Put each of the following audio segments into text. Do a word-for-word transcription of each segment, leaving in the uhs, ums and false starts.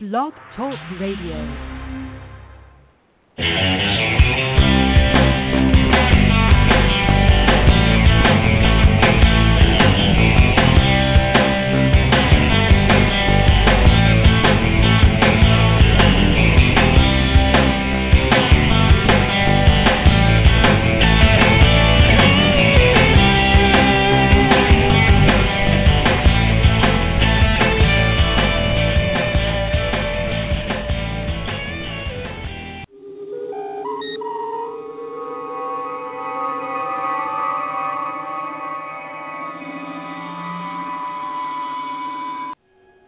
Blog Talk Radio.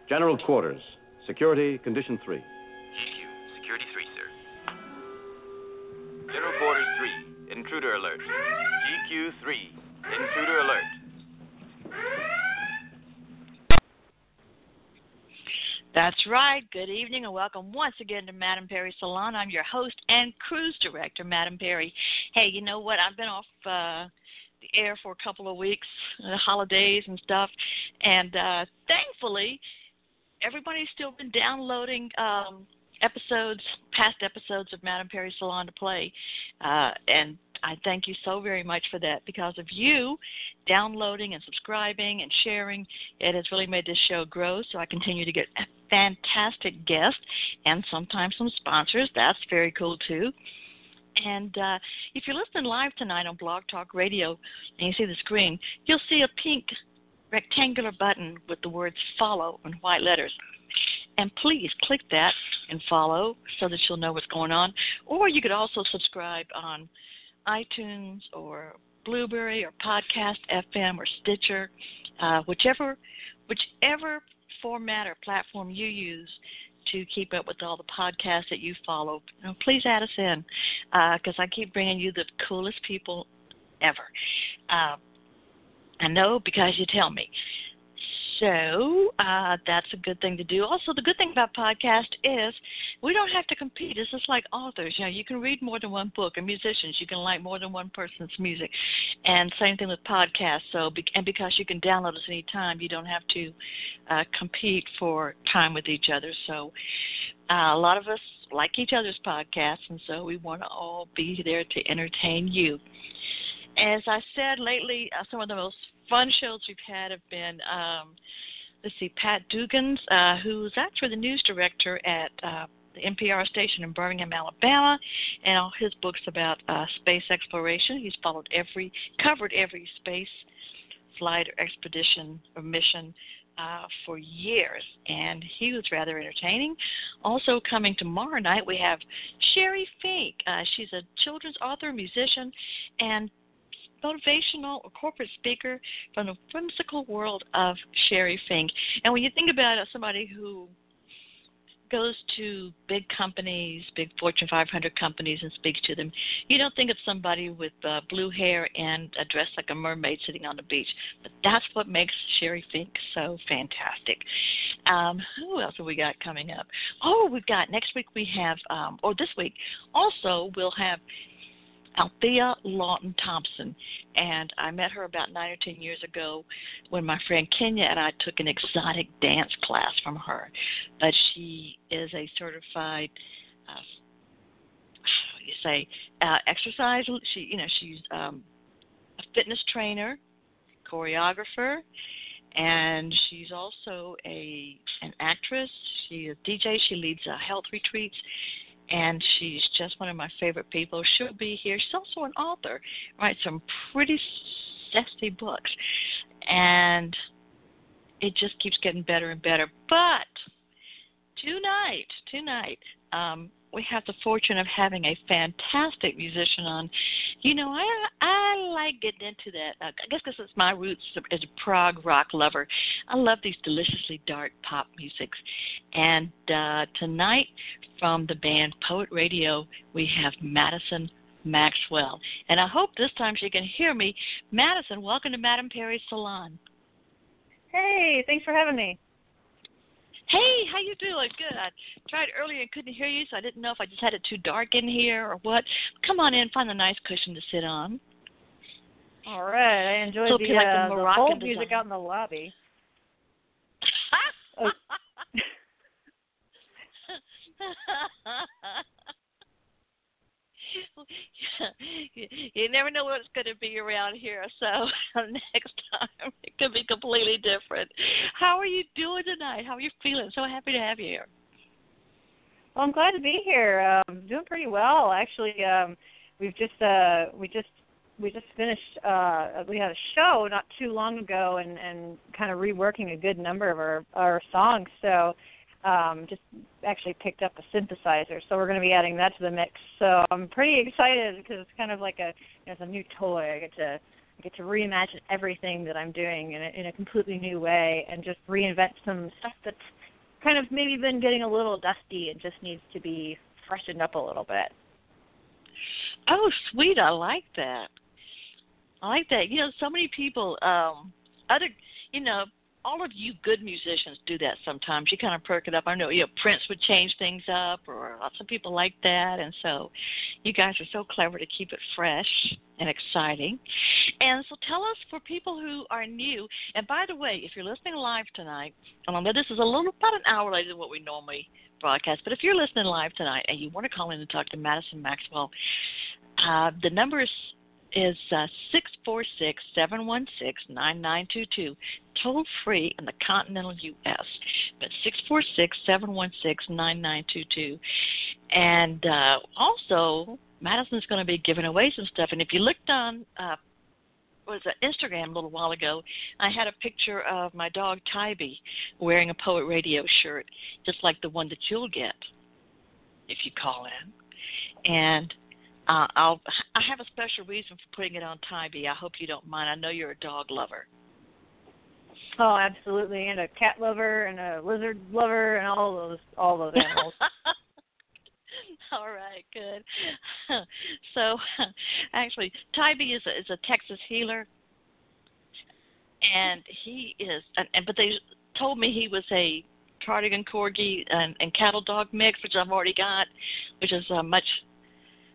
General quarters. Security, condition three. Thank you. Security three, sir. General quarters three. Intruder alert. G Q three. Intruder alert. That's right. Good evening and welcome once again to Madame Perry's Salon. I'm your host and cruise director, Madame Perry. Hey, you know what? I've been off uh, the air for a couple of weeks, uh, holidays and stuff, and uh, thankfully... everybody's still been downloading um, episodes, past episodes of Madame Perry's Salon to play, uh, and I thank you so very much for that. Because of you downloading and subscribing and sharing, it has really made this show grow, so I continue to get fantastic guests and sometimes some sponsors. That's very cool, too. And uh, if you're listening live tonight on Blog Talk Radio and you see the screen, you'll see a pink rectangular button with the words follow in white letters. And please click that and follow so that you'll know what's going on. Or you could also subscribe on iTunes or Blueberry or Podcast F M or Stitcher, uh, whichever, whichever format or platform you use to keep up with all the podcasts that you follow. You know, please add us in because uh, I keep bringing you the coolest people ever. Uh, I know because you tell me. So uh, that's a good thing to do. Also, the good thing about podcast is we don't have to compete. It's just like authors. You know, you can read more than one book, and musicians, you can like more than one person's music. And same thing with podcasts. So, and because you can download us anytime, you don't have to uh, compete for time with each other. So uh, a lot of us like each other's podcasts, and so we want to all be there to entertain you. As I said lately, uh, some of the most fun shows we've had have been, um, let's see, Pat Dugan's, uh, who's actually the news director at uh, the N P R station in Birmingham, Alabama, and all his books about uh, space exploration. He's followed every, covered every space flight or expedition or mission uh, for years, and he was rather entertaining. Also coming tomorrow night, we have Sherry Fink. Uh, she's a children's author, musician, and motivational or corporate speaker from the whimsical world of Sherry Fink. And when you think about it, somebody who goes to big companies, big Fortune five hundred companies and speaks to them, you don't think of somebody with uh, blue hair and a dress like a mermaid sitting on the beach. But that's what makes Sherry Fink so fantastic. Um, who else have we got coming up? Oh, we've got next week we have, um, or this week also we'll have Althea Lawton Thompson, and I met her about nine or ten years ago when my friend Kenya and I took an exotic dance class from her. But she is a certified, uh, how do you say, uh, exercise. She, you know, she's um, a fitness trainer, choreographer, and she's also a an actress. She's a D J. She leads uh, health retreats. And she's just one of my favorite people. She'll be here. She's also an author. Writes some pretty sassy books. And it just keeps getting better and better. But tonight, tonight, um, we have the fortune of having a fantastic musician on. You know, I I like getting into that. I guess because it's my roots as a prog rock lover. I love these deliciously dark pop musics. And uh, tonight from the band Poet Radio, we have Madison Maxwell. And I hope this time she can hear me. Madison, welcome to Madame Perry's Salon. Hey, thanks for having me. Hey, how you doing? Good. I tried earlier and couldn't hear you, so I didn't know if I just had it too dark in here or what. Come on in, find a nice cushion to sit on. All right. I enjoyed so the, like uh, the, the hold music out in the lobby. oh. you, you never know what's going to be around here, so next time it could be completely different. How are you doing tonight? How are you feeling? So happy to have you here. Well, I'm glad to be here. Um, doing pretty well, actually. Um, we've just uh, we just we just finished. Uh, we had a show not too long ago, and, and kind of reworking a good number of our, our songs. So um, just actually picked up a synthesizer. So we're going to be adding that to the mix. So I'm pretty excited because it's kind of like a you know, it's a new toy. I get to I get to reimagine everything that I'm doing in a, in a completely new way, and just reinvent some stuff that's kind of maybe been getting a little dusty and just needs to be freshened up a little bit. Oh, sweet. I like that. I like that. You know, so many people, um, other, you know, all of you good musicians do that sometimes. You kind of perk it up. I know, you know, Prince would change things up, or lots of people like that. And so you guys are so clever to keep it fresh and exciting. And so tell us, for people who are new, and by the way, if you're listening live tonight, and I know this is a little, about an hour later than what we normally broadcast, but if you're listening live tonight and you want to call in and talk to Madison Maxwell, uh, the number is is uh, six four six, seven one six, nine nine two two, toll-free in the continental U S, but six four six, seven one six, nine nine two two. And uh, also, Madison's going to be giving away some stuff. And if you looked on uh, was uh, Instagram a little while ago, I had a picture of my dog, Tybee, wearing a Poet Radio shirt, just like the one that you'll get if you call in. And Uh, I'll, I have a special reason for putting it on Tybee. I hope you don't mind. I know you're a dog lover. Oh, absolutely, and a cat lover, and a lizard lover, and all those, all those animals. All right, good. So, actually, Tybee is a, is a Texas healer, and he is. And but they told me he was a Tardigan Corgi and, and cattle dog mix, which I've already got, which is uh, much.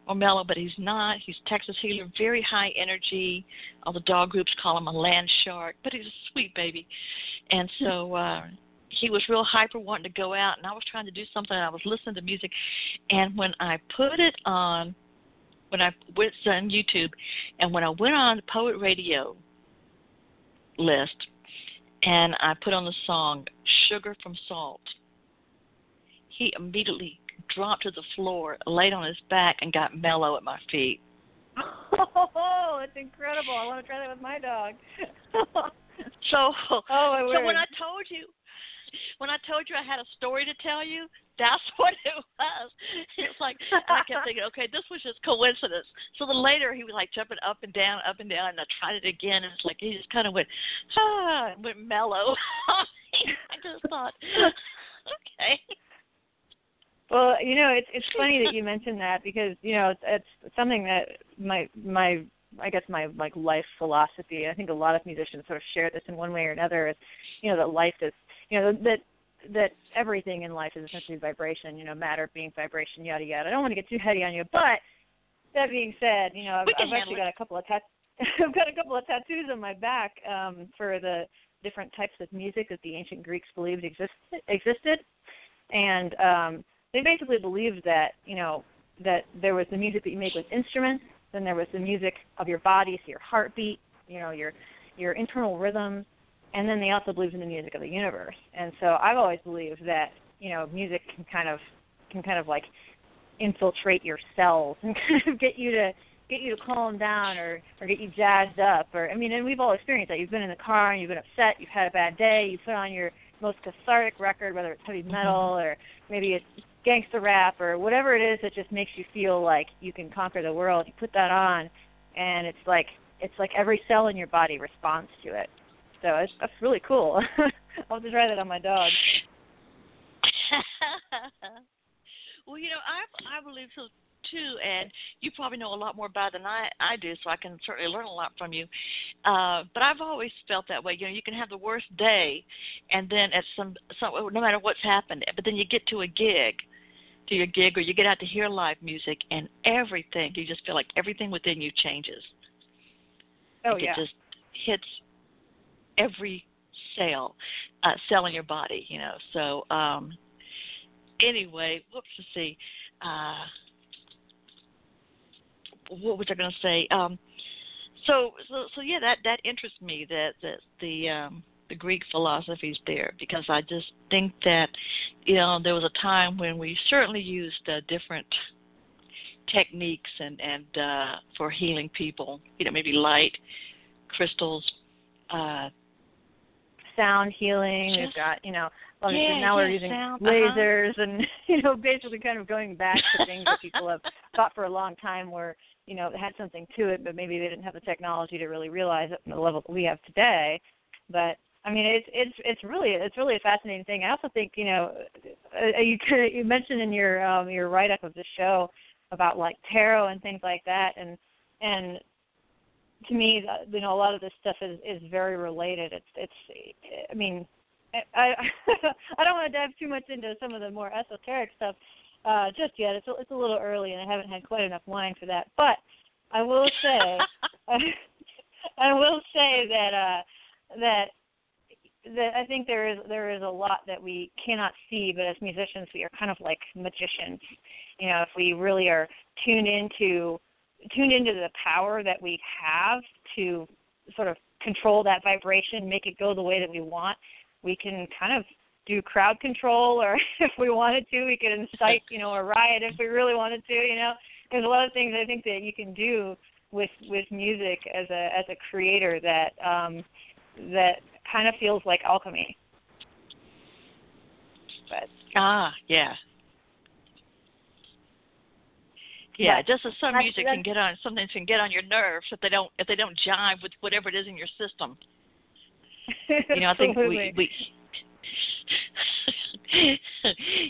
Or mellow, but he's not. He's Texas healer, very high energy. All the dog groups call him a land shark, but he's a sweet baby. And so uh, he was real hyper, wanting to go out, and I was trying to do something. And I was listening to music, and when I put it on, when I went on YouTube, and when I went on the Poet Radio list, and I put on the song "Sugar from Salt," he immediately dropped to the floor, laid on his back, and got mellow at my feet. Oh, it's incredible. I want to try that with my dog. so oh, my so word. when I told you when I told you I had a story to tell you, that's what it was. It's like, I kept thinking, okay, this was just coincidence. So then later he was like jumping up and down, up and down, and I tried it again, and it's like he just kind of went, ah, went mellow. I just thought, okay. Well, you know, it's it's funny that you mentioned that, because you know it's, it's something that my my I guess my like life philosophy. I think a lot of musicians sort of share this in one way or another. Is you know that life is you know that that everything in life is essentially vibration. You know, matter being vibration, yada yada. I don't want to get too heady on you, but that being said, you know I've, I've actually got a couple of tat- I've got a couple of tattoos on my back um, for the different types of music that the ancient Greeks believed exist- existed, and um, they basically believed that, you know, that there was the music that you make with instruments, then there was the music of your body, so your heartbeat, you know, your your internal rhythms, and then they also believed in the music of the universe. And so I've always believed that, you know, music can kind of can kind of like infiltrate your cells and kind of get you to get you to calm down or, or get you jazzed up, or I mean, and we've all experienced that. You've been in the car and you've been upset, you've had a bad day, you put on your most cathartic record, whether it's heavy metal or maybe it's gangster rap or whatever it is that just makes you feel like you can conquer the world. You put that on, and it's like it's like every cell in your body responds to it. So it's, that's really cool. I'll have to try that on my dog. Well, you know, I I believe so too, and you probably know a lot more about it than I, I do, so I can certainly learn a lot from you. Uh, but I've always felt that way. You know, you can have the worst day, and then at some, some no matter what's happened, but then you get to a gig. to your gig or you get out to hear live music, and everything, you just feel like everything within you changes. Oh, like yeah. It just hits every cell, uh, cell in your body, you know. So um, anyway, whoops, let's see. Uh, what was I going to say? Um, so, so, so yeah, that, that interests me, that, that the um, the Greek philosophy's there, because I just think that, you know, there was a time when we certainly used uh, different techniques and, and uh, for healing people, you know, maybe light, crystals, uh, sound healing. Just, we've got, you know, well, yeah, now yeah, we're using sound, lasers uh-huh. and, you know, basically kind of going back to things that people have thought for a long time were, you know, had something to it, but maybe they didn't have the technology to really realize it at the level that we have today. But I mean, it's it's it's really it's really a fascinating thing. I also think, you know, you you mentioned in your um, your write up of the show about like tarot and things like that, and and to me, you know, a lot of this stuff is, is very related. It's it's I mean, I I don't want to dive too much into some of the more esoteric stuff uh, just yet. It's a, it's a little early, and I haven't had quite enough wine for that. But I will say, I, I will say that. Uh, That that I think there is there is a lot that we cannot see, but as musicians we are kind of like magicians. You know, if we really are tuned into tuned into the power that we have to sort of control that vibration, make it go the way that we want, we can kind of do crowd control, or if we wanted to, we could incite, you know, a riot if we really wanted to, you know. There's a lot of things I think that you can do with with music as a as a creator that um that kind of feels like alchemy. But. Ah, yeah. Yeah, but just as some music can get on, some things can get on your nerves if they don't if they don't jive with whatever it is in your system. You know, I think we, we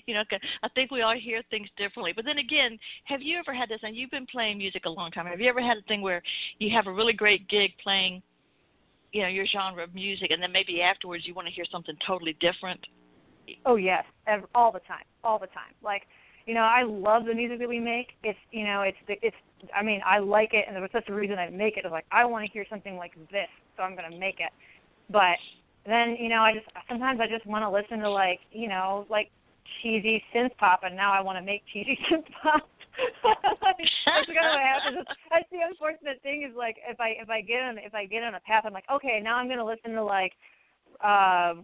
you know, I think we all hear things differently. But then again, have you ever had this? And you've been playing music a long time. Have you ever had a thing where you have a really great gig playing, you know, your genre of music, and then maybe afterwards you want to hear something totally different? Oh, yes, all the time, all the time. Like, you know, I love the music that we make. It's, you know, it's, it's. I mean, I like it, and that's the reason I make it. It's like, I want to hear something like this, so I'm going to make it. But then, you know, I just, sometimes I just want to listen to, like, you know, like cheesy synth pop, and now I want to make cheesy synth pop. That's kind of what happens. That's the unfortunate thing, is like if I if I get on if I get on a path, I'm like, okay, now I'm going to listen to like uh,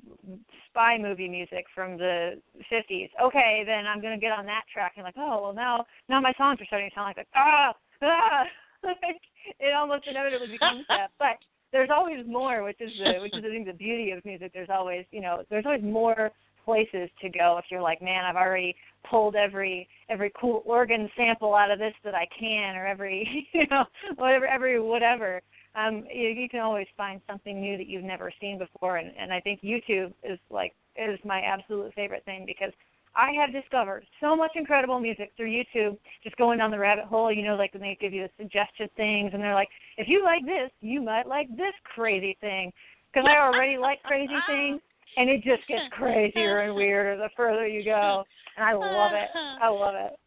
spy movie music from the fifties. Okay, then I'm going to get on that track, and like, oh well, now now my songs are starting to sound like that. Ah, ah. Like, it almost inevitably becomes that. But there's always more, which is the which is I think the beauty of music. There's always you know there's always more places to go if you're like, man, I've already pulled every every cool organ sample out of this that I can, or every you know whatever every whatever um you, you can always find something new that you've never seen before, and, and I think YouTube is like is my absolute favorite thing, because I have discovered so much incredible music through YouTube, just going down the rabbit hole, you know, like when they give you the suggestion things and they're like, if you like this, you might like this crazy thing, because I already like crazy things. And it just gets crazier and weirder the further you go. And I love it. I love it.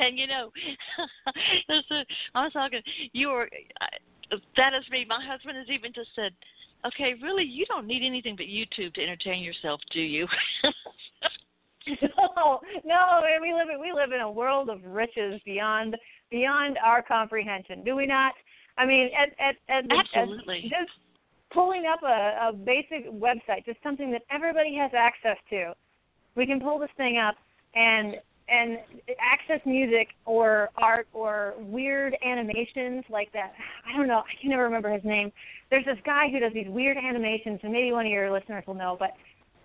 And, you know, I was talking, you were, that is me. My husband has even just said, okay, really, you don't need anything but YouTube to entertain yourself, do you? No, no, and we live in, we live in a world of riches beyond beyond our comprehension, do we not? I mean, at, at, at, absolutely. At, just, pulling up a, a basic website, just something that everybody has access to. We can pull this thing up and and access music or art or weird animations like that. I don't know. I can never remember his name. There's this guy who does these weird animations, and maybe one of your listeners will know, but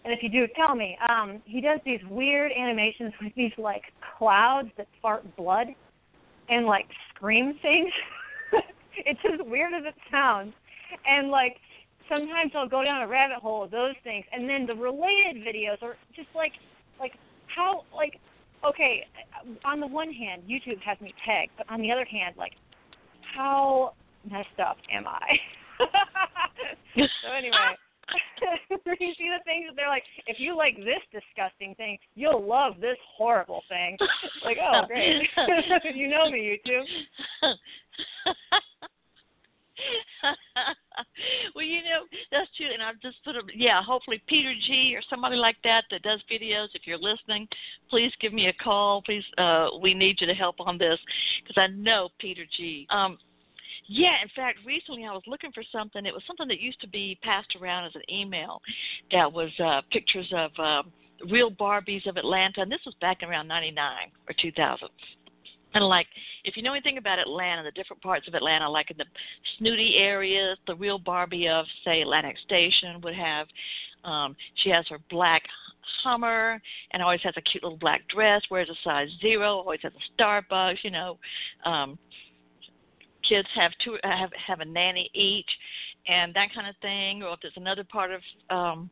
and if you do, tell me. Um, he does these weird animations with these, like, clouds that fart blood and, like, scream things. It's as weird as it sounds. And, like, sometimes I'll go down a rabbit hole of those things, and then the related videos are just like, like how, like, okay, on the one hand, YouTube has me pegged, but on the other hand, like, how messed up am I? So anyway, you see the things that they're like, if you like this disgusting thing, you'll love this horrible thing. Like, oh, great. You know me, YouTube. Well, you know, that's true. And I've just put a, yeah, hopefully Peter G or somebody like that that does videos. If you're listening, please give me a call. Please, uh, we need you to help on this because I know Peter G. Um, yeah, in fact, recently I was looking for something. It was something that used to be passed around as an email that was uh, pictures of uh, real Barbies of Atlanta. And this was back around ninety-nine or two thousand. And, like, if you know anything about Atlanta, the different parts of Atlanta, like in the snooty areas, the real Barbie of, say, Atlantic Station would have, um, she has her black Hummer and always has a cute little black dress, wears a size zero, always has a Starbucks, you know. Um, kids have two have, have a nanny each and that kind of thing. Or if there's another part of um,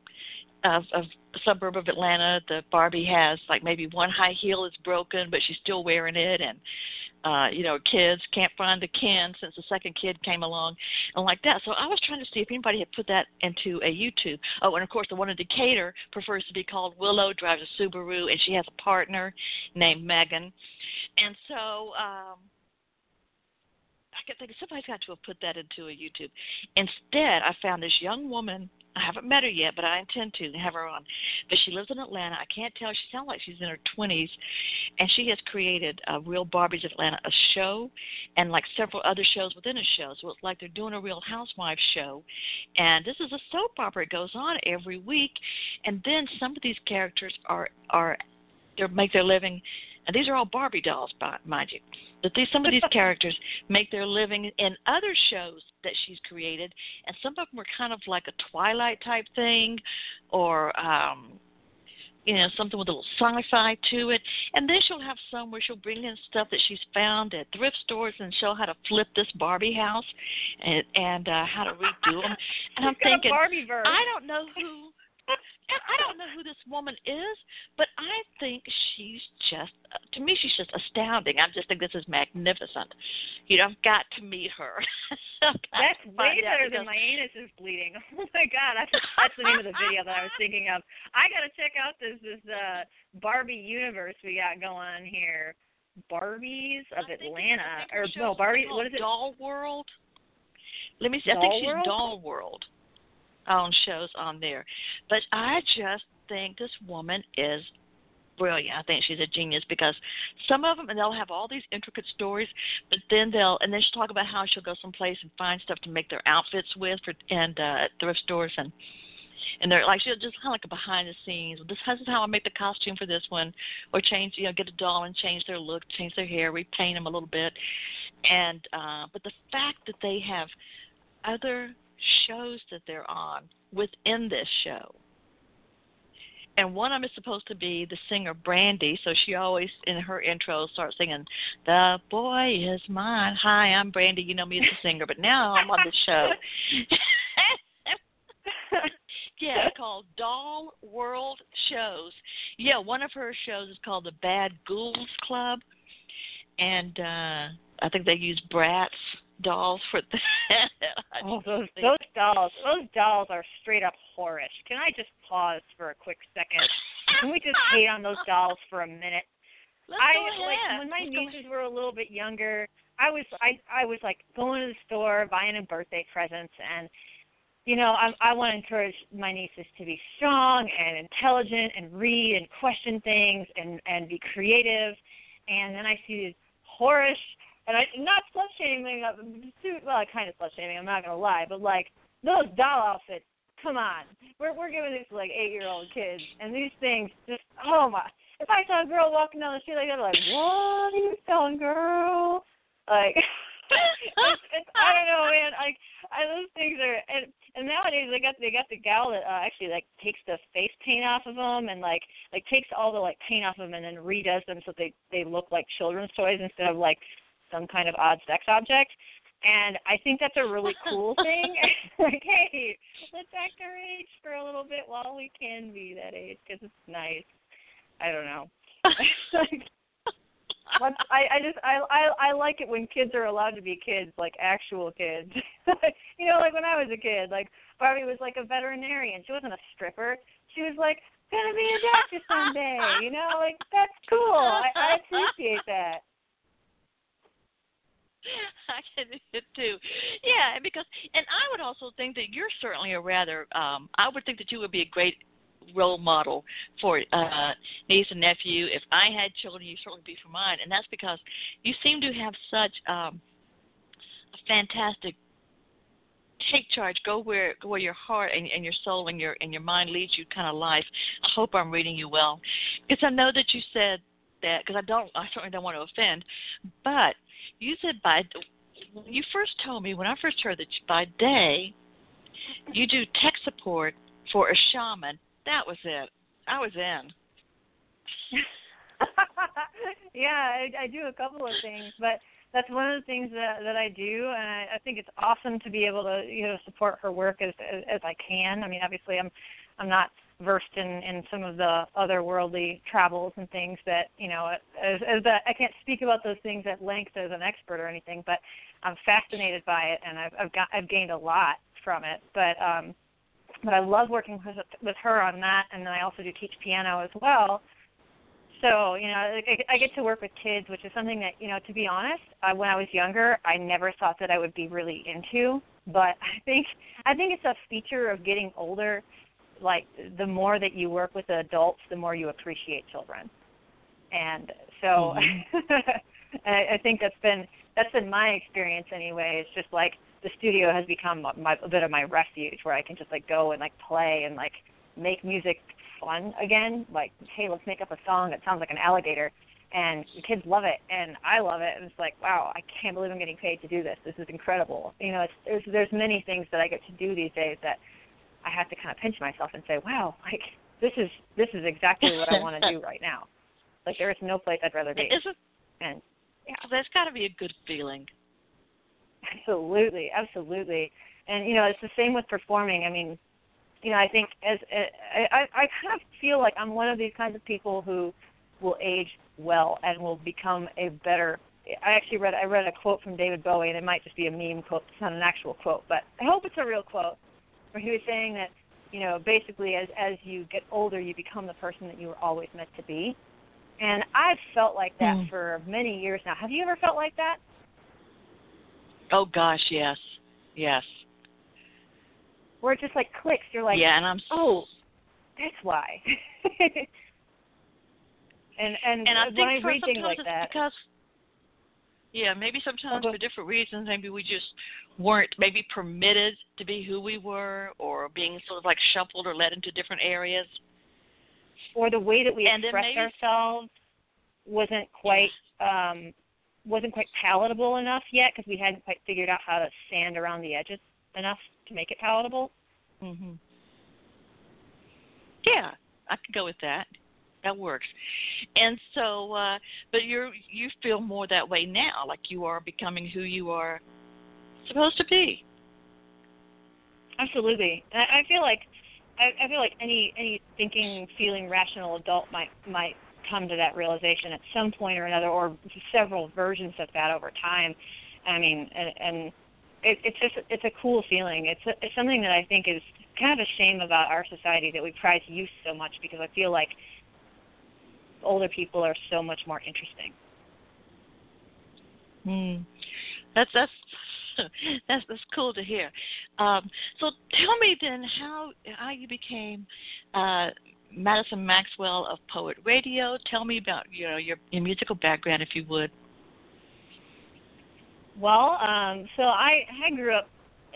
Of, of a suburb of Atlanta, the Barbie has, like, maybe one high heel is broken, but she's still wearing it. And, uh, you know, kids can't find the kin since the second kid came along and like that. So I was trying to see if anybody had put that into a YouTube. Oh, and, of course, the one in Decatur prefers to be called Willow, drives a Subaru, and she has a partner named Megan. And so um, I kept thinking somebody's got to have put that into a YouTube. Instead, I found this young woman. I haven't met her yet, but I intend to have her on. But she lives in Atlanta. I can't tell. She sounds like she's in her twenties, and she has created uh, Real Barbies of Atlanta, a show, and like several other shows within a show. So it's like they're doing a Real Housewives show, and this is a soap opera. It goes on every week, and then some of these characters are are they make their living. And these are all Barbie dolls, mind you. But these, some of these characters make their living in other shows that she's created, and some of them are kind of like a Twilight-type thing or, um, you know, something with a little sci-fi to it. And then she'll have some where she'll bring in stuff that she's found at thrift stores and show how to flip this Barbie house and, and uh, how to redo them. And I'm thinking, I don't know who. And I don't know who this woman is, but I think she's just, to me, she's just astounding. I just think this is magnificent. You know, I've got to meet her. That's way better than my anus is bleeding. Oh, my God. That's, that's the name of the video that I was thinking of. I got to check out this, this uh, Barbie universe we got going on here. Barbies of Atlanta. Or, no, Barbie, what is it? Doll World. Let me see. I think she's Doll World. Own shows on there. But I just think this woman is brilliant. I think she's a genius because some of them, and they'll have all these intricate stories, but then they'll, and then she'll talk about how she'll go someplace and find stuff to make their outfits with for, and uh, thrift stores and And they're like, she'll just kind of like a behind the scenes. This, this is how I make the costume for this one. Or change, you know, get a doll and change their look, change their hair, repaint them a little bit. And, uh, but the fact that they have other shows that they're on within this show. And one of them is supposed to be the singer Brandy, so she always, in her intro, starts singing, "The boy is mine. Hi, I'm Brandy. You know me as a singer, but now I'm on the show." Yeah, it's called Doll World Shows. Yeah, one of her shows is called The Bad Ghouls Club, and uh, I think they use brats. Dolls for that. Oh, those, those dolls, those dolls are straight up whorish. Can I just pause for a quick second? Can we just hate on those dolls for a minute? Let's I go ahead. Like when my Let's nieces were a little bit younger, I was I I was like going to the store buying a birthday presents, and you know I I want to encourage my nieces to be strong and intelligent and read and question things and and be creative, and then I see these whorish. And I not slut shaming, well, I kind of slut shaming. I'm not gonna lie, but like those doll outfits, come on, we're we're giving this to like eight year old kids, and these things just oh my! If I saw a girl walking down the street like that, I'm like, what are you selling, girl? Like, it's, it's, I don't know, man. Like, I, those things are, and, and nowadays they got they got the gal that uh, actually like takes the face paint off of them, and like like takes all the like paint off of them, and then redoes them so they they look like children's toys instead of like some kind of odd sex object, and I think that's a really cool thing. Like, hey, let's act our age for a little bit while we can be that age, because it's nice. I don't know. Like, I, I just I, I I like it when kids are allowed to be kids, like actual kids. You know, like when I was a kid, like Barbie was like a veterinarian. She wasn't a stripper. She was like gonna be a doctor someday. You know, like that's cool. I, I appreciate that. I can do it too. Yeah, because and I would also think that you're certainly a rather. Um, I would think that you would be a great role model for uh, niece and nephew. If I had children, you'd certainly be for mine, and that's because you seem to have such um, a fantastic. Take charge. Go where go where your heart and, and your soul and your and your mind leads you kind of life. I hope I'm reading you well, because I know that you said that. Because I don't, I certainly don't want to offend, but you said by when you first told me when I first heard that you, by day you do tech support for a shaman. That was it. I was in. yeah, I, I do a couple of things, but. That's one of the things that, that I do, and I, I think it's awesome to be able to, you know, support her work as, as as I can. I mean, obviously, I'm I'm not versed in, in some of the otherworldly travels and things that, you know, as, as the, I can't speak about those things at length as an expert or anything, but I'm fascinated by it, and I've I've, got, I've gained a lot from it. But um, but I love working with with her on that, and then I also do teach piano as well. So, you know, I, I get to work with kids, which is something that, you know, to be honest, I, when I was younger, I never thought that I would be really into. But I think I think it's a feature of getting older. Like, the more that you work with the adults, the more you appreciate children. And so mm-hmm. I, I think that's been that's been my experience anyway. It's just like the studio has become my, a bit of my refuge where I can just, like, go and, like, play and, like, make music fun again, like, hey, let's make up a song that sounds like an alligator, and the kids love it, and I love it, and it's like, wow, I can't believe I'm getting paid to do this. This is incredible. You know, it's, there's, there's many things that I get to do these days that I have to kind of pinch myself and say, wow, like, this is this is exactly what I want to do right now. Like, there is no place I'd rather be. Isn't, and yeah, that's got to be a good feeling. Absolutely, absolutely. And, you know, it's the same with performing. I mean, you know, I think as uh, I, I kind of feel like I'm one of these kinds of people who will age well and will become a better. I actually read I read a quote from David Bowie, and it might just be a meme quote. It's not an actual quote, but I hope it's a real quote. Where he was saying that, you know, basically as as you get older, you become the person that you were always meant to be. And I've felt like that mm. for many years now. Have you ever felt like that? Oh gosh, yes, yes. Where it just, like, clicks. You're like, yeah, and I'm oh, that's why. and and, and I when think I read things like that. Because, yeah, maybe sometimes okay. for different reasons, maybe we just weren't maybe permitted to be who we were or being sort of, like, shuffled or led into different areas. Or the way that we and expressed maybe, ourselves wasn't quite yeah. um, wasn't quite palatable enough yet because we hadn't quite figured out how to sand around the edges enough to make it palatable. Mm-hmm. Yeah, I could go with that. That works. And so, uh, but you you feel more that way now, like you are becoming who you are supposed to be. Absolutely. And I, I feel like I, I feel like any any thinking, feeling, rational adult might might come to that realization at some point or another, or several versions of that over time. I mean, and. and It, it's just, it's a cool feeling. It's a, it's something that I think is kind of a shame about our society that we prize youth so much because I feel like older people are so much more interesting. Hmm. That's, that's, that's, that's cool to hear. Um, so tell me then how, how you became, uh, Madison Maxwell of Poet Radio. Tell me about, you know, your, your musical background, if you would. Well, um, so I, I grew up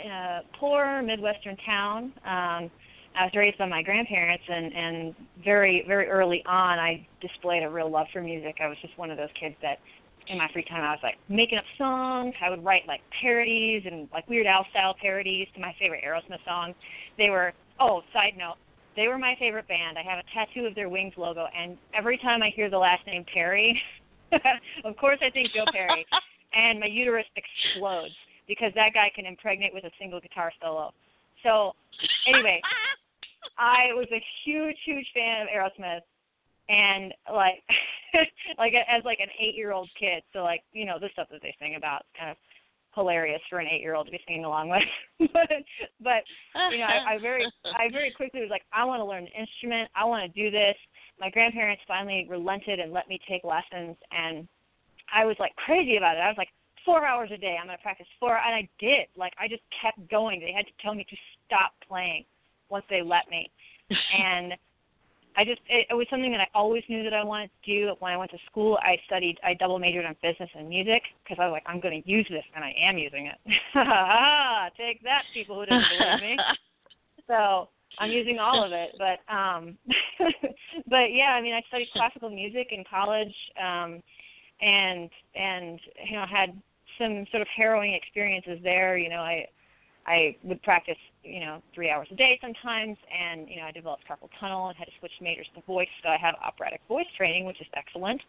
in a poor Midwestern town. Um, I was raised by my grandparents, and, and very, very early on I displayed a real love for music. I was just one of those kids that in my free time I was, like, making up songs. I would write, like, parodies and, like, Weird Al-style parodies to my favorite Aerosmith songs. They were, oh, side note, they were my favorite band. I have a tattoo of their Wings logo, and every time I hear the last name Perry, of course I think Joe Perry. And my uterus explodes because that guy can impregnate with a single guitar solo. So anyway, I was a huge, huge fan of Aerosmith, and like, like as like an eight-year-old kid. So like, you know, the stuff that they sing about is kind of hilarious for an eight-year-old to be singing along with. but, but you know, I, I very, I very quickly was like, I want to learn an instrument. I want to do this. My grandparents finally relented and let me take lessons, and I was, like, crazy about it. I was like, four hours a day. I'm going to practice four. And I did. Like, I just kept going. They had to tell me to stop playing once they let me. And I just, it, it was something that I always knew that I wanted to do. When I went to school, I studied, I double majored on business and music because I was like, I'm going to use this, and I am using it. Take that, people who don't believe me. So I'm using all of it. But, um, but yeah, I mean, I studied classical music in college um, and, and, you know, had some sort of harrowing experiences there. You know, I, I would practice, you know, three hours a day sometimes, and, you know, I developed carpal tunnel and had to switch majors to voice, so I have operatic voice training, which is excellent.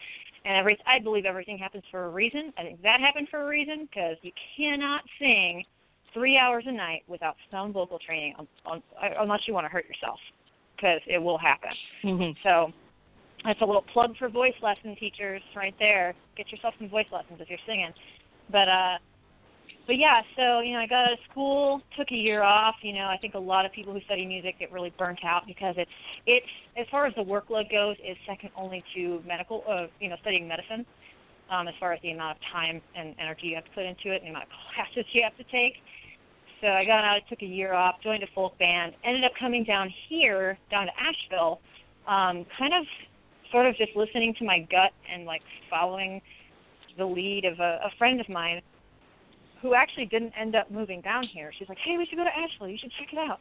And every, I believe everything happens for a reason. I think that happened for a reason, because you cannot sing three hours a night without some vocal training, on, on, unless you want to hurt yourself, because it will happen. Mm-hmm. So that's a little plug for voice lesson teachers right there. Get yourself some voice lessons if you're singing. But, uh, But, yeah, so, you know, I got out of school, took a year off. You know, I think a lot of people who study music get really burnt out because it's, it's as far as the workload goes, is second only to medical, uh, you know, studying medicine, um, as far as the amount of time and energy you have to put into it and the amount of classes you have to take. So I got out, took a year off, joined a folk band, ended up coming down here, down to Asheville, um, kind of sort of just listening to my gut and, like, following the lead of a, a friend of mine, who actually didn't end up moving down here. She's like, hey, we should go to Asheville. You should check it out.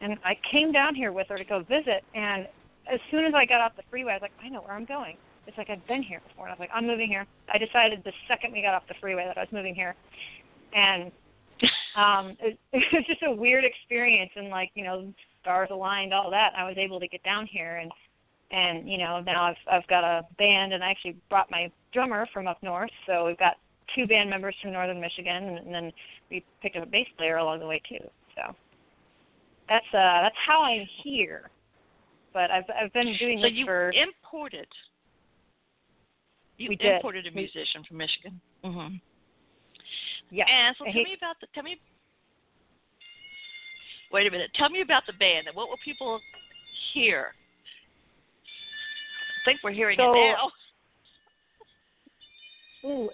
And I came down here with her to go visit, and as soon as I got off the freeway, I was like, I know where I'm going. It's like I've been here before, and I was like, I'm moving here. I decided the second we got off the freeway that I was moving here, and um, it, it was just a weird experience, and, like, you know, stars aligned, all that. I was able to get down here, and, and you know, now I've, I've got a band, and I actually brought my drummer from up north, so we've got two band members from northern Michigan, and then we picked up a bass player along the way too. So that's uh, that's how I'm here. But I've I've been doing so this for. So you imported. You we imported did. a musician we, from Michigan. Mm-hmm. Yeah. And so and tell he, me about the tell me. Wait a minute. Tell me about the band. What will people hear? I think we're hearing so, it now. Ooh.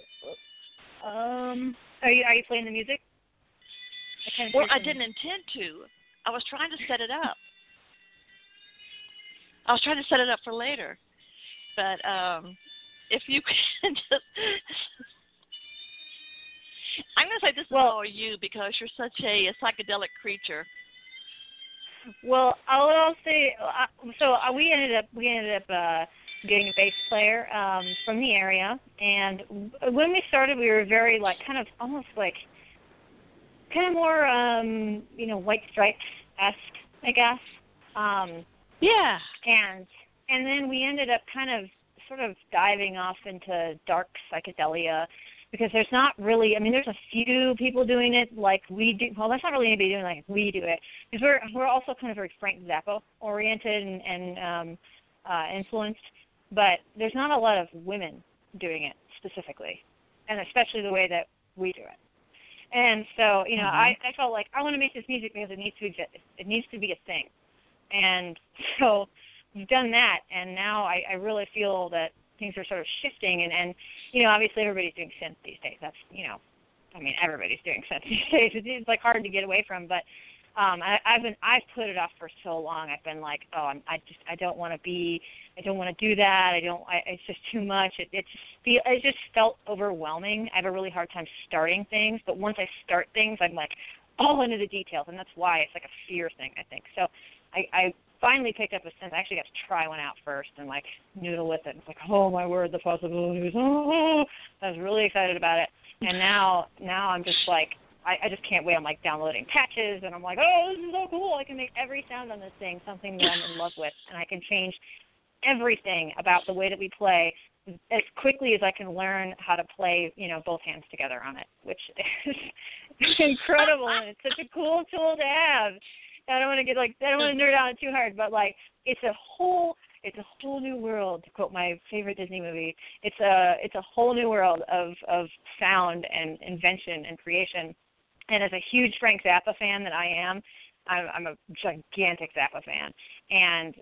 Um, are you are you playing the music? I kind of well, I didn't intend to. I was trying to set it up. I was trying to set it up for later. But um, if you can just... I'm going to say this is well, all you because you're such a, a psychedelic creature. Well, I'll, I'll say... Uh, so uh, we ended up... We ended up uh, getting a bass player um, from the area, and when we started, we were very, like, kind of almost like, kind of more, um, you know, White Stripes-esque, I guess. Um, yeah. And and then we ended up kind of sort of diving off into dark psychedelia, because there's not really, I mean, there's a few people doing it like we do. Well, there's not really anybody doing it like we do it, because we're, we're also kind of very Frank Zappa-oriented and, and um, uh, influenced. But there's not a lot of women doing it specifically, and especially the way that we do it. And so, you know, mm-hmm. I, I felt like I want to make this music because it needs to exist. It needs to be a thing. And so we've done that, and now I, I really feel that things are sort of shifting. And, and, you know, obviously everybody's doing synth these days. That's, you know, I mean, everybody's doing synth these days. It's, it's like hard to get away from, but Um, I, I've been I've put it off for so long. I've been like, oh, I'm, I just I don't want to be, I don't want to do that. I don't. I, it's just too much. It, it just feel, it just felt overwhelming. I have a really hard time starting things, but once I start things, I'm like all into the details, and that's why it's like a fear thing, I think. So I, I finally picked up a synth. I actually got to try one out first and like noodle with it. And it's like, oh my word, the possibilities. Oh, I was really excited about it, and now now I'm just like. I, I just can't wait. I'm, like, downloading patches, and I'm like, oh, this is so cool. I can make every sound on this thing something that I'm in love with, and I can change everything about the way that we play as quickly as I can learn how to play, you know, both hands together on it, which is incredible, and it's such a cool tool to have. I don't want to get, like, I don't want to nerd on it too hard, but, like, it's a whole – It's a whole new world, to quote my favorite Disney movie. It's a it's a whole new world of, of sound and invention and creation. And as a huge Frank Zappa fan that I am, I'm, I'm a gigantic Zappa fan. And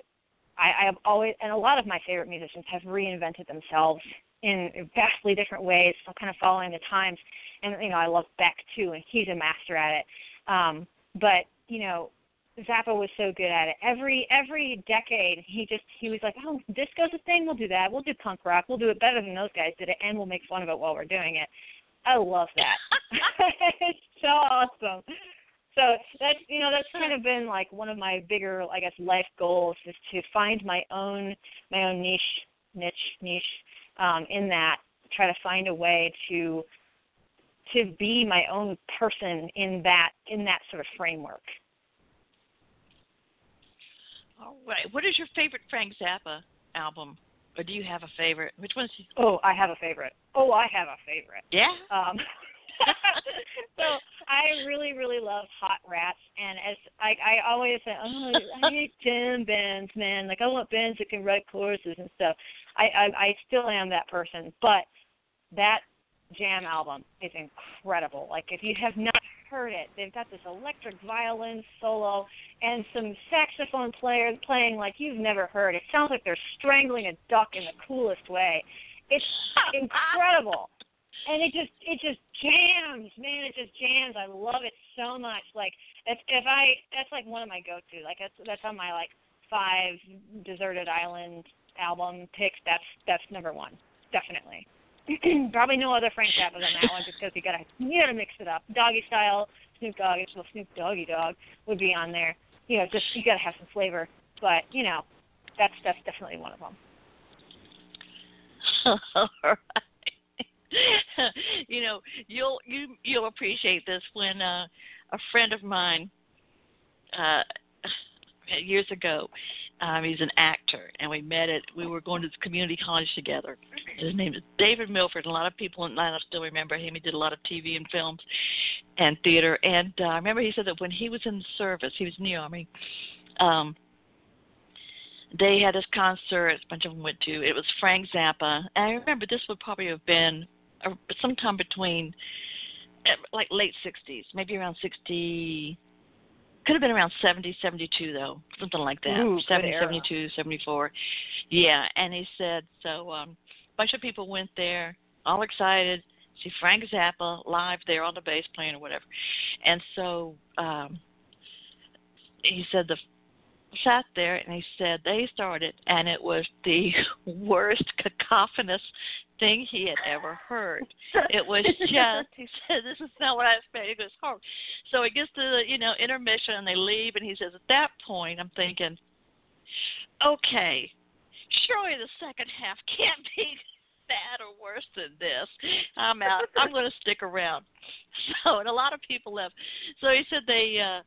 I, I have always and a lot of my favorite musicians have reinvented themselves in vastly different ways, so I'm kind of following the times. And, you know, I love Beck, too, and he's a master at it. Um, but, you know, Zappa was so good at it. Every every decade, he just he was like, oh, disco's a thing, we'll do that. We'll do punk rock. We'll do it better than those guys did it, and we'll make fun of it while we're doing it. I love that. It's so awesome. So that's, you know, that's kind of been like one of my bigger, I guess, life goals is to find my own my own niche, niche, niche um, in that, try to find a way to to be my own person in that in that sort of framework. All right. What is your favorite Frank Zappa album? Or do you have a favorite? Which one's your favorite? Oh, I have a favorite. Oh, I have a favorite. Yeah? Um, so I really, really love Hot Rats. And as I, I always say, oh, I need jam bands, man. Like, I want bands that can write choruses and stuff. I, I, I still am that person. But that jam album is incredible. Like, if you have not heard it, they've got this electric violin solo and some saxophone players playing like you've never heard. It sounds like they're strangling a duck in the coolest way. It's incredible. And it just it just jams, man. It just jams. I love it so much. Like if, if I that's like one of my go-to. Like that's that's on my like five Deserted Island album picks. That's that's number one, definitely. Probably no other Frank Zappa than that one, just because you gotta you gotta mix it up. Doggy Style, Snoop Dogg, well Snoop Doggy Dogg would be on there. You know, just you gotta have some flavor. But you know, that's that's definitely one of them. All right. You know, you'll you you'll appreciate this when uh, a friend of mine uh, years ago. Um, he's an actor, and we met at, we were going to this community college together. His name is David Milford, and a lot of people in Atlanta still remember him. He did a lot of T V and films and theater. And uh, I remember he said that when he was in the service, he was in the Army, um, they had this concert, a bunch of them went to. It was Frank Zappa. And I remember this would probably have been uh, sometime between, uh, like, late sixties, maybe around sixty. Could have been around seventy, seventy-two, though, something like that. Ooh, seventy, seventy-two, seventy-four. Yeah, and he said, so um, a bunch of people went there, all excited, see Frank Zappa live there on the bass playing or whatever. And so um, he said, the sat there, and he said they started, and it was the worst cacophonous thing he had ever heard. It was just, he said, this is not what I expected. It was horrible. So it gets to the, you know, intermission, and they leave, and he says, at that point, I'm thinking, okay, surely the second half can't be bad or worse than this. I'm out. I'm going to stick around. So, and a lot of people left. So he said they, uh,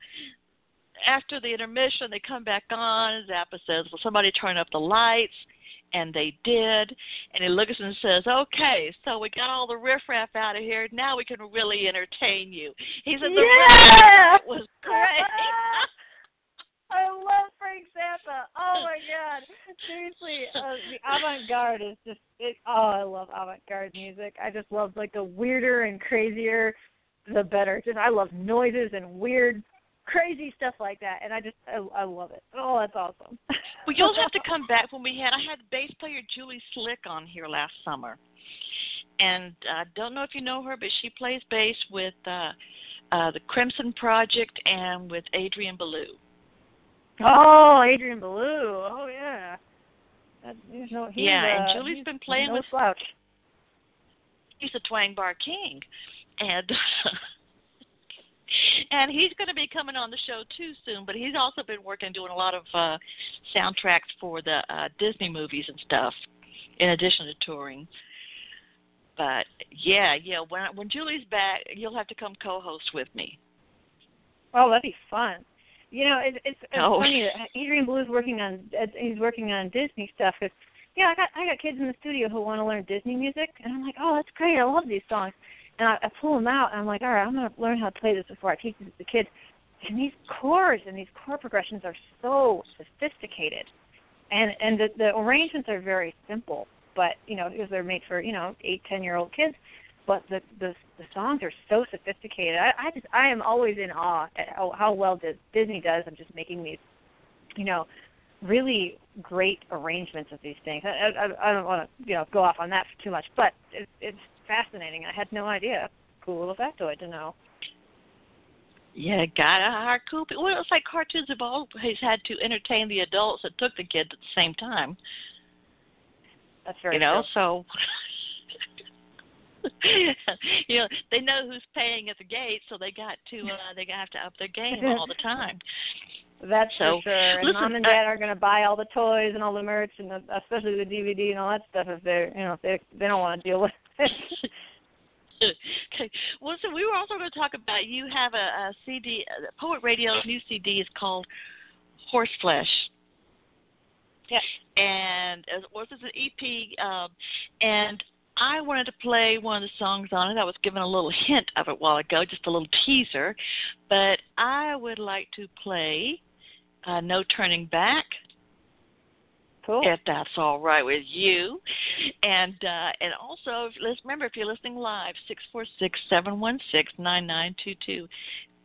after the intermission, they come back on. Zappa says, well, somebody turn up the lights. And they did. And he looks and says, okay, so we got all the riffraff out of here. Now we can really entertain you. He said, the yeah! riffraff was great. I love Frank Zappa. Oh, my God. Seriously, uh, the avant-garde is just, it, oh, I love avant-garde music. I just love, like, the weirder and crazier, the better. Just I love noises and weird crazy stuff like that, and I just, I, I love it. Oh, that's awesome. Well, you'll have to come back when we had, I had bass player Julie Slick on here last summer, and I uh, don't know if you know her, but she plays bass with uh, uh, the Crimson Project and with Adrian Belew. Oh, Adrian Belew. Oh, yeah. That, you know, he's, yeah, and Julie's uh, been playing no with, slouch. He's a twang bar king, and and he's going to be coming on the show too soon, but he's also been working doing a lot of uh, soundtracks for the uh, Disney movies and stuff, in addition to touring. But, yeah, yeah, when I, when Julie's back, you'll have to come co-host with me. Oh, that'd be fun. You know, it, it's, it's oh. funny that Adrian Blue's working on he's working on Disney stuff. Cause, yeah, I got I got kids in the studio who want to learn Disney music, and I'm like, oh, that's great. I love these songs. And I, I pull them out, and I'm like, all right, I'm going to learn how to play this before I teach this to the kids. And these chords and these chord progressions are so sophisticated. And and the, the arrangements are very simple, but, you know, because they're made for, you know, eight, ten-year-old kids. But the, the the songs are so sophisticated. I, I just I am always in awe at how, how well Disney does of just making these, you know, really great arrangements of these things. I, I, I don't want to, you know, go off on that too much, but it, it's fascinating. I had no idea. Cool little factoid to know. Yeah, gotta hire Coopy. Well, it's like cartoons have always had to entertain the adults that took the kids at the same time. That's very true. You know, so... you know, they know who's paying at the gate, so they got to uh, they have to up their game all the time. That's so, for sure. And listen, mom and dad I, are going to buy all the toys and all the merch, and the, especially the D V D and all that stuff if they you know if they they don't want to deal with it. Okay. Well, so we were also going to talk about you have a, a C D, a Poet Radio new C D is called Horseflesh. Yeah. And as well, it's an E P, um, and I wanted to play one of the songs on it. I was given a little hint of it a while ago, just a little teaser. But I would like to play uh, No Turning Back, cool. if that's all right with you. And uh, and also, let's remember, if you're listening live, six four six, seven one six, nine nine two two.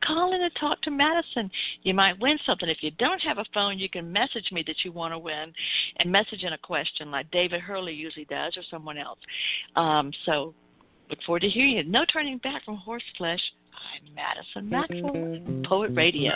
Call in and talk to Madison. You might win something. If you don't have a phone, you can message me that you want to win and message in a question like David Hurley usually does or someone else. Um, so look forward to hearing you. No Turning Back from Horseflesh. I'm Madison Maxwell, Poet Radio.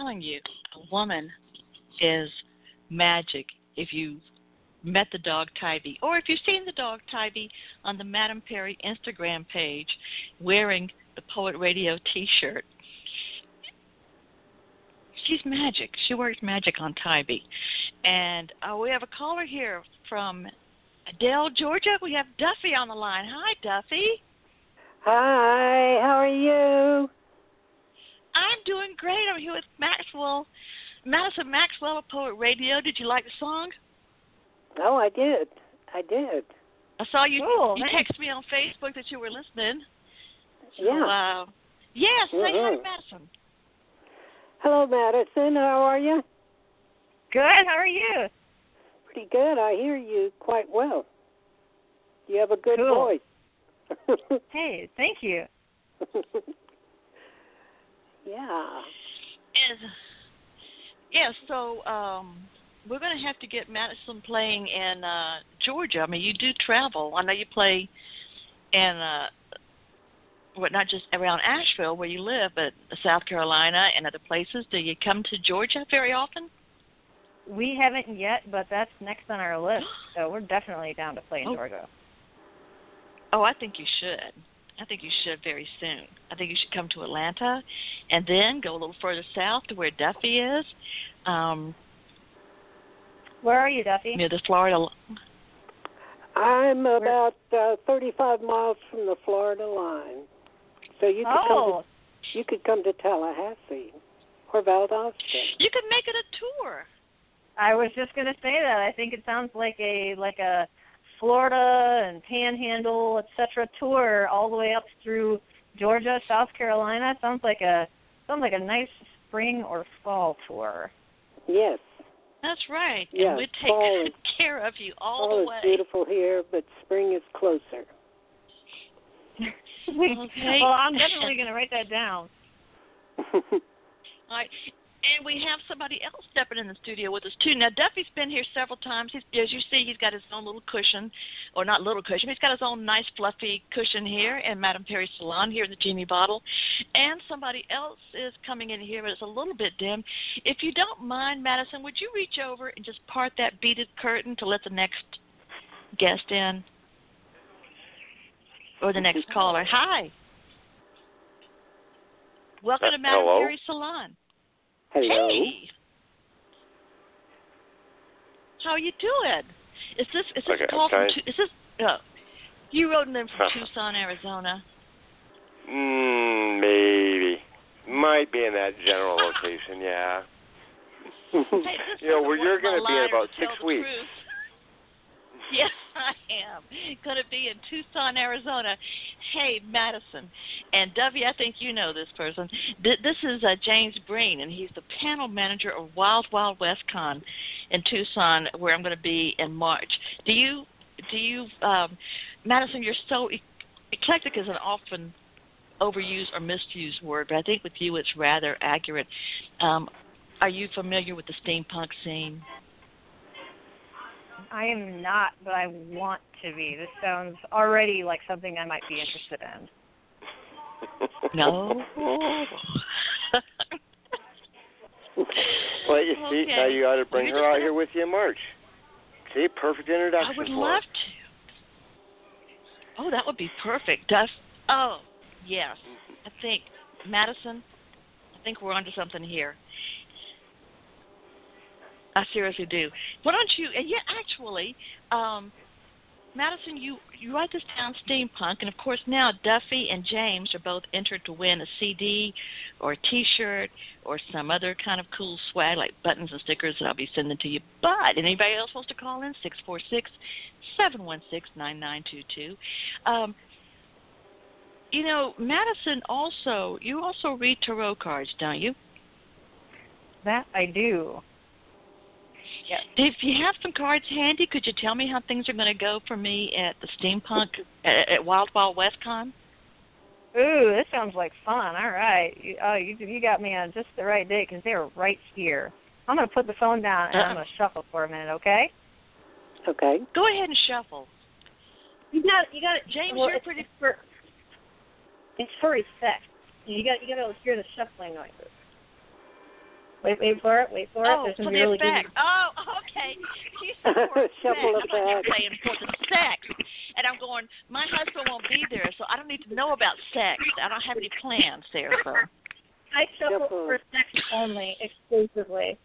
telling you, a woman is magic. If you met the dog Tybee, or if you've seen the dog Tybee on the Madame Perry Instagram page wearing the Poet Radio T-shirt, she's magic. She works magic on Tybee. And uh, we have a caller here from Adele, Georgia. We have Duffy on the line. Hi, Duffy. Hi. How are you? I'm doing great. I'm here with Maxwell, Madison Maxwell of Poet Radio. Did you like the song? Oh, I did. I did. I saw you. Cool, you texted me on Facebook that you were listening. So, yeah. Uh, yes. Yeah, say hi to Madison. Hello, Madison. How are you? Good. How are you? Pretty good. I hear you quite well. You have a good cool. voice. Hey, thank you. Yeah. And, yeah, so um, we're going to have to get Madison playing in uh, Georgia. I mean, you do travel. I know you play in, uh, what, not just around Asheville where you live, but South Carolina and other places. Do you come to Georgia very often? We haven't yet, but that's next on our list, so we're definitely down to play in oh. Georgia. Oh, I think you should. I think you should very soon. I think you should come to Atlanta and then go a little further south to where Duffy is. Um, where are you, Duffy? Near the Florida. I'm about uh, thirty-five miles from the Florida line. So you could, oh. come, to, you could come to Tallahassee or Valdosta. You could make it a tour. I was just going to say that. I think it sounds like a like a Florida and Panhandle, et cetera, tour all the way up through Georgia, South Carolina. Sounds like a sounds like a nice spring or fall tour. Yes, that's right. Yes. And we take fall good is, care of you all fall the way. Is beautiful here, but spring is closer. Okay. Well, I'm definitely going to write that down. All right. And we have somebody else stepping in the studio with us, too. Now, Duffy's been here several times. He's, as you see, he's got his own little cushion, or not little cushion. He's got his own nice, fluffy cushion here in Madame Perry's Salon here in the Genie Bottle. And somebody else is coming in here, but it's a little bit dim. If you don't mind, Madison, would you reach over and just part that beaded curtain to let the next guest in? Or the next caller. Hi. Welcome uh, to Madame hello. Perry's Salon. Hello. Hey. How are you doing? Is this is this okay, call okay. from is this uh, you wrote in from huh. Tucson, Arizona? Mm, maybe. Might be in that general location, yeah. Hey, you know, where you're going to be in about six weeks. Yes, I am. Going to be in Tucson, Arizona. Hey, Madison. And, Dovey, I think you know this person. This is uh, James Breen, and he's the panel manager of Wild Wild West Con in Tucson, where I'm going to be in March. Do you, do you, um, Madison, you're so e- eclectic is an often overused or misused word, but I think with you it's rather accurate. Um, are you familiar with the steampunk scene? I am not, but I want to be. This sounds already like something I might be interested in. No. Well, you see, okay. now you ought to bring her out gonna... here with you in March. See, perfect introduction. I would for love her. to. Oh, that would be perfect. That's, oh, yes. I think, Madison, I think we're onto something here. I seriously do. Why don't you, and yeah, actually, um, Madison, you, you write this down, steampunk, and of course now Duffy and James are both entered to win a C D or a T-shirt or some other kind of cool swag like buttons and stickers that I'll be sending to you. But anybody else wants to call in, six four six, seven one six, nine nine two two. Um, you know, Madison also, you also read tarot cards, don't you? That I do. Yes. If you have some cards handy, could you tell me how things are going to go for me at the steampunk at Wild Wild West Con? Ooh, this sounds like fun. All right. You, oh, you, you got me on just the right day because they're right here. I'm going to put the phone down and uh-huh. I'm going to shuffle for a minute, okay? Okay. Go ahead and shuffle. You got you got it, James. Well, you're it's, pretty. It's for, it's for effect. You got you got to hear the shuffling noises. Wait, wait for it. Wait for it. Oh, There's some really good. Oh, okay. She's shuffle it back. Playing for the sex, and I'm going. My husband won't be there, so I don't need to know about sex. I don't have any plans there, so. I shuffle for sex only, exclusively,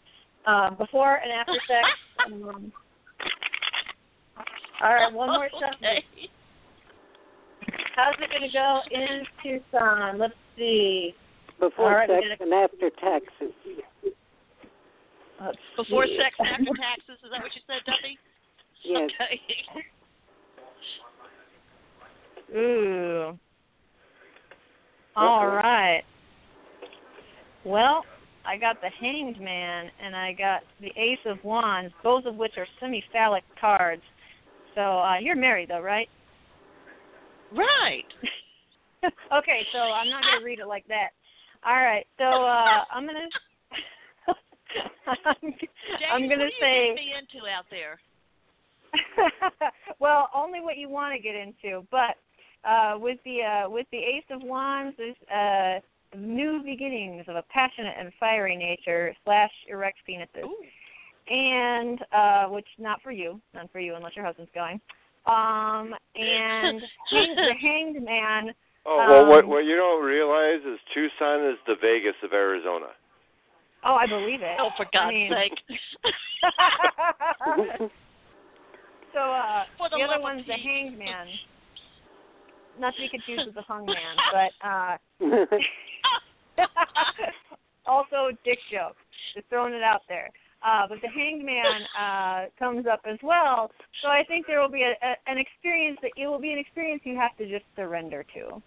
um, before and after sex. Um, all right, one more shuffle. Okay. How's it going to go in Tucson? Let's see. Before right, sex gonna... and after taxes. Let's Before see. sex and after taxes, is that what you said, Duffy? Yes. Okay. Ooh. All right. Well, I got the Hanged Man and I got the Ace of Wands, both of which are semi-phallic cards. So uh, you're married, though, right? Right. Okay, so I'm not going to read it like that. All right, so uh, I'm going to I'm going to say what are you getting me into out there? Well, only what you want to get into, but uh, with the uh, with the Ace of Wands, there's uh, new beginnings of a passionate and fiery nature slash erect penises. Ooh. And uh, which not for you, not for you unless your husband's going. Um, and the Hanged Man. Oh, well, um, what, what you don't realize is Tucson is the Vegas of Arizona. Oh, I believe it. Oh, for God's I mean, sake. So uh, the, the other one's the Hanged Man. Not to be confused with the Hung Man, but uh, also a dick joke. Just throwing it out there. Uh, but the Hanged Man uh, comes up as well. So I think there will be a, a, an experience that it will be an experience you have to just surrender to.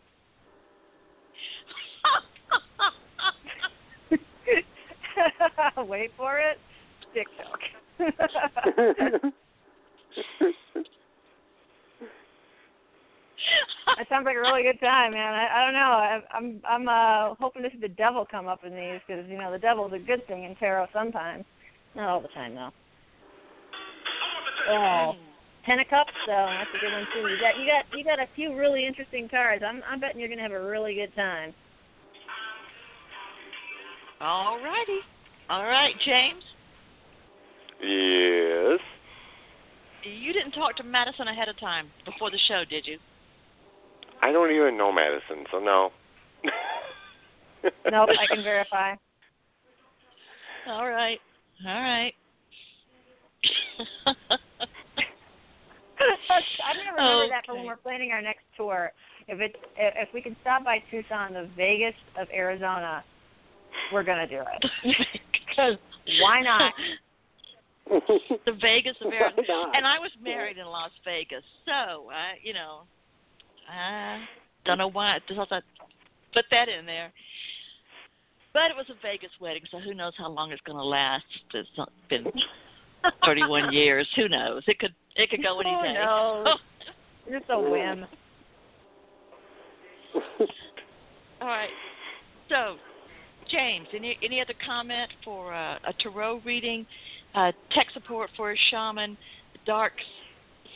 Wait for it. Dick joke. That sounds like a really good time, man. I, I don't know. I, I'm I'm uh, hoping to see the devil come up in these because, you know, the devil's a good thing in tarot sometimes. Not all the time, though. Oh, Ten of Cups, though. That's a good one, too. You got you got, you got a few really interesting cards. I'm, I'm betting you're going to have a really good time. All righty. All right, James. Yes? You didn't talk to Madison ahead of time before the show, did you? I don't even know Madison, so no. Nope, I can verify. All right. All right. I never remember okay. that for when we're planning our next tour. If it if we can stop by Tucson, the Vegas of Arizona, we're gonna do it. Because why not? The Vegas of Arizona. And I was married in Las Vegas, so I, you know, I don't know why I thought I put that in there. But it was a Vegas wedding, so who knows how long it's going to last. It's not been thirty-one years. Who knows? It could it could go any day. Oh, no. It's a whim. All right. So, James, any any other comment for uh, a tarot reading, uh, tech support for a shaman, dark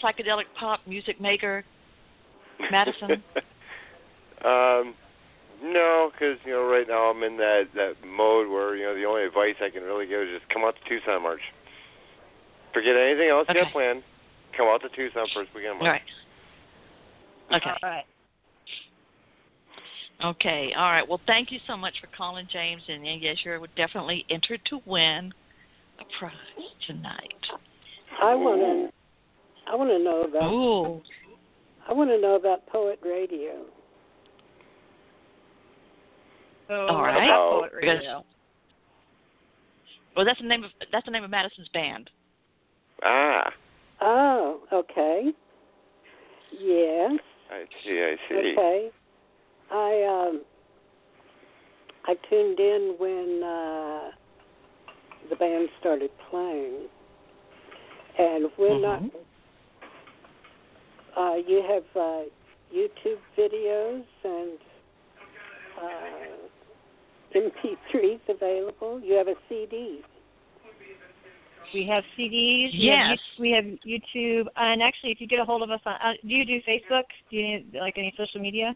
psychedelic pop music maker, Madison? um. No, because, you know, right now I'm in that, that mode where, you know, the only advice I can really give is just come out to Tucson, March. Forget anything else okay. you have planned. Come out to Tucson first weekend of March. All right. Okay. All right. Okay. All right. Well, thank you so much for calling, James. And, yes, you're definitely entered to win a prize tonight. I want to I want to know about Ooh. I want to know about Poet Radio. So All right. About Poet Radio. Well, that's the name of that's the name of Madison's band. Ah. Oh, okay. Yes. I see. I see. Okay. I um. I tuned in when uh, the band started playing, and we're mm-hmm. not. Uh, you have uh, YouTube videos and. Uh, M P threes available. You have a C D. We have C Ds. Yes. We have, we have YouTube. And actually, if you get a hold of us on, uh, do you do Facebook? Do you like any social media?